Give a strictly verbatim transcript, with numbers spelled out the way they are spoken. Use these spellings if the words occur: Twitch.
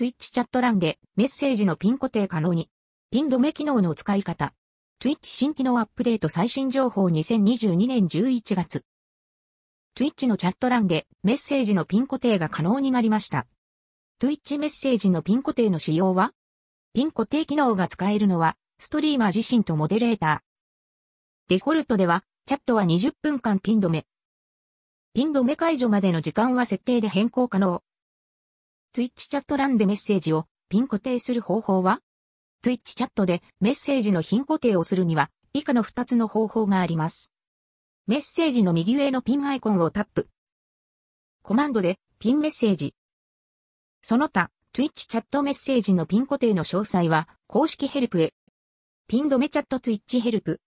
Twitch チャット欄でメッセージのピン固定可能に。ピン止め機能の使い方。Twitch 新機能アップデート最新情報にせんにじゅうにねんじゅういちがつ。Twitch のチャット欄でメッセージのピン固定が可能になりました。Twitch メッセージのピン固定の使用は？ピン固定機能が使えるのは、ストリーマー自身とモデレーター。デフォルトでは、チャットはにじゅっぷんかんピン止め。ピン止め解除までの時間は設定で変更可能。Twitch チャット欄でメッセージをピン固定する方法は？ Twitch チャットでメッセージのピン固定をするには以下のふたつの方法があります。メッセージの右上のピンアイコンをタップ。コマンドでピンメッセージ。その他 Twitch チャットメッセージのピン固定の詳細は公式ヘルプへ。ピン止めチャット Twitch ヘルプ。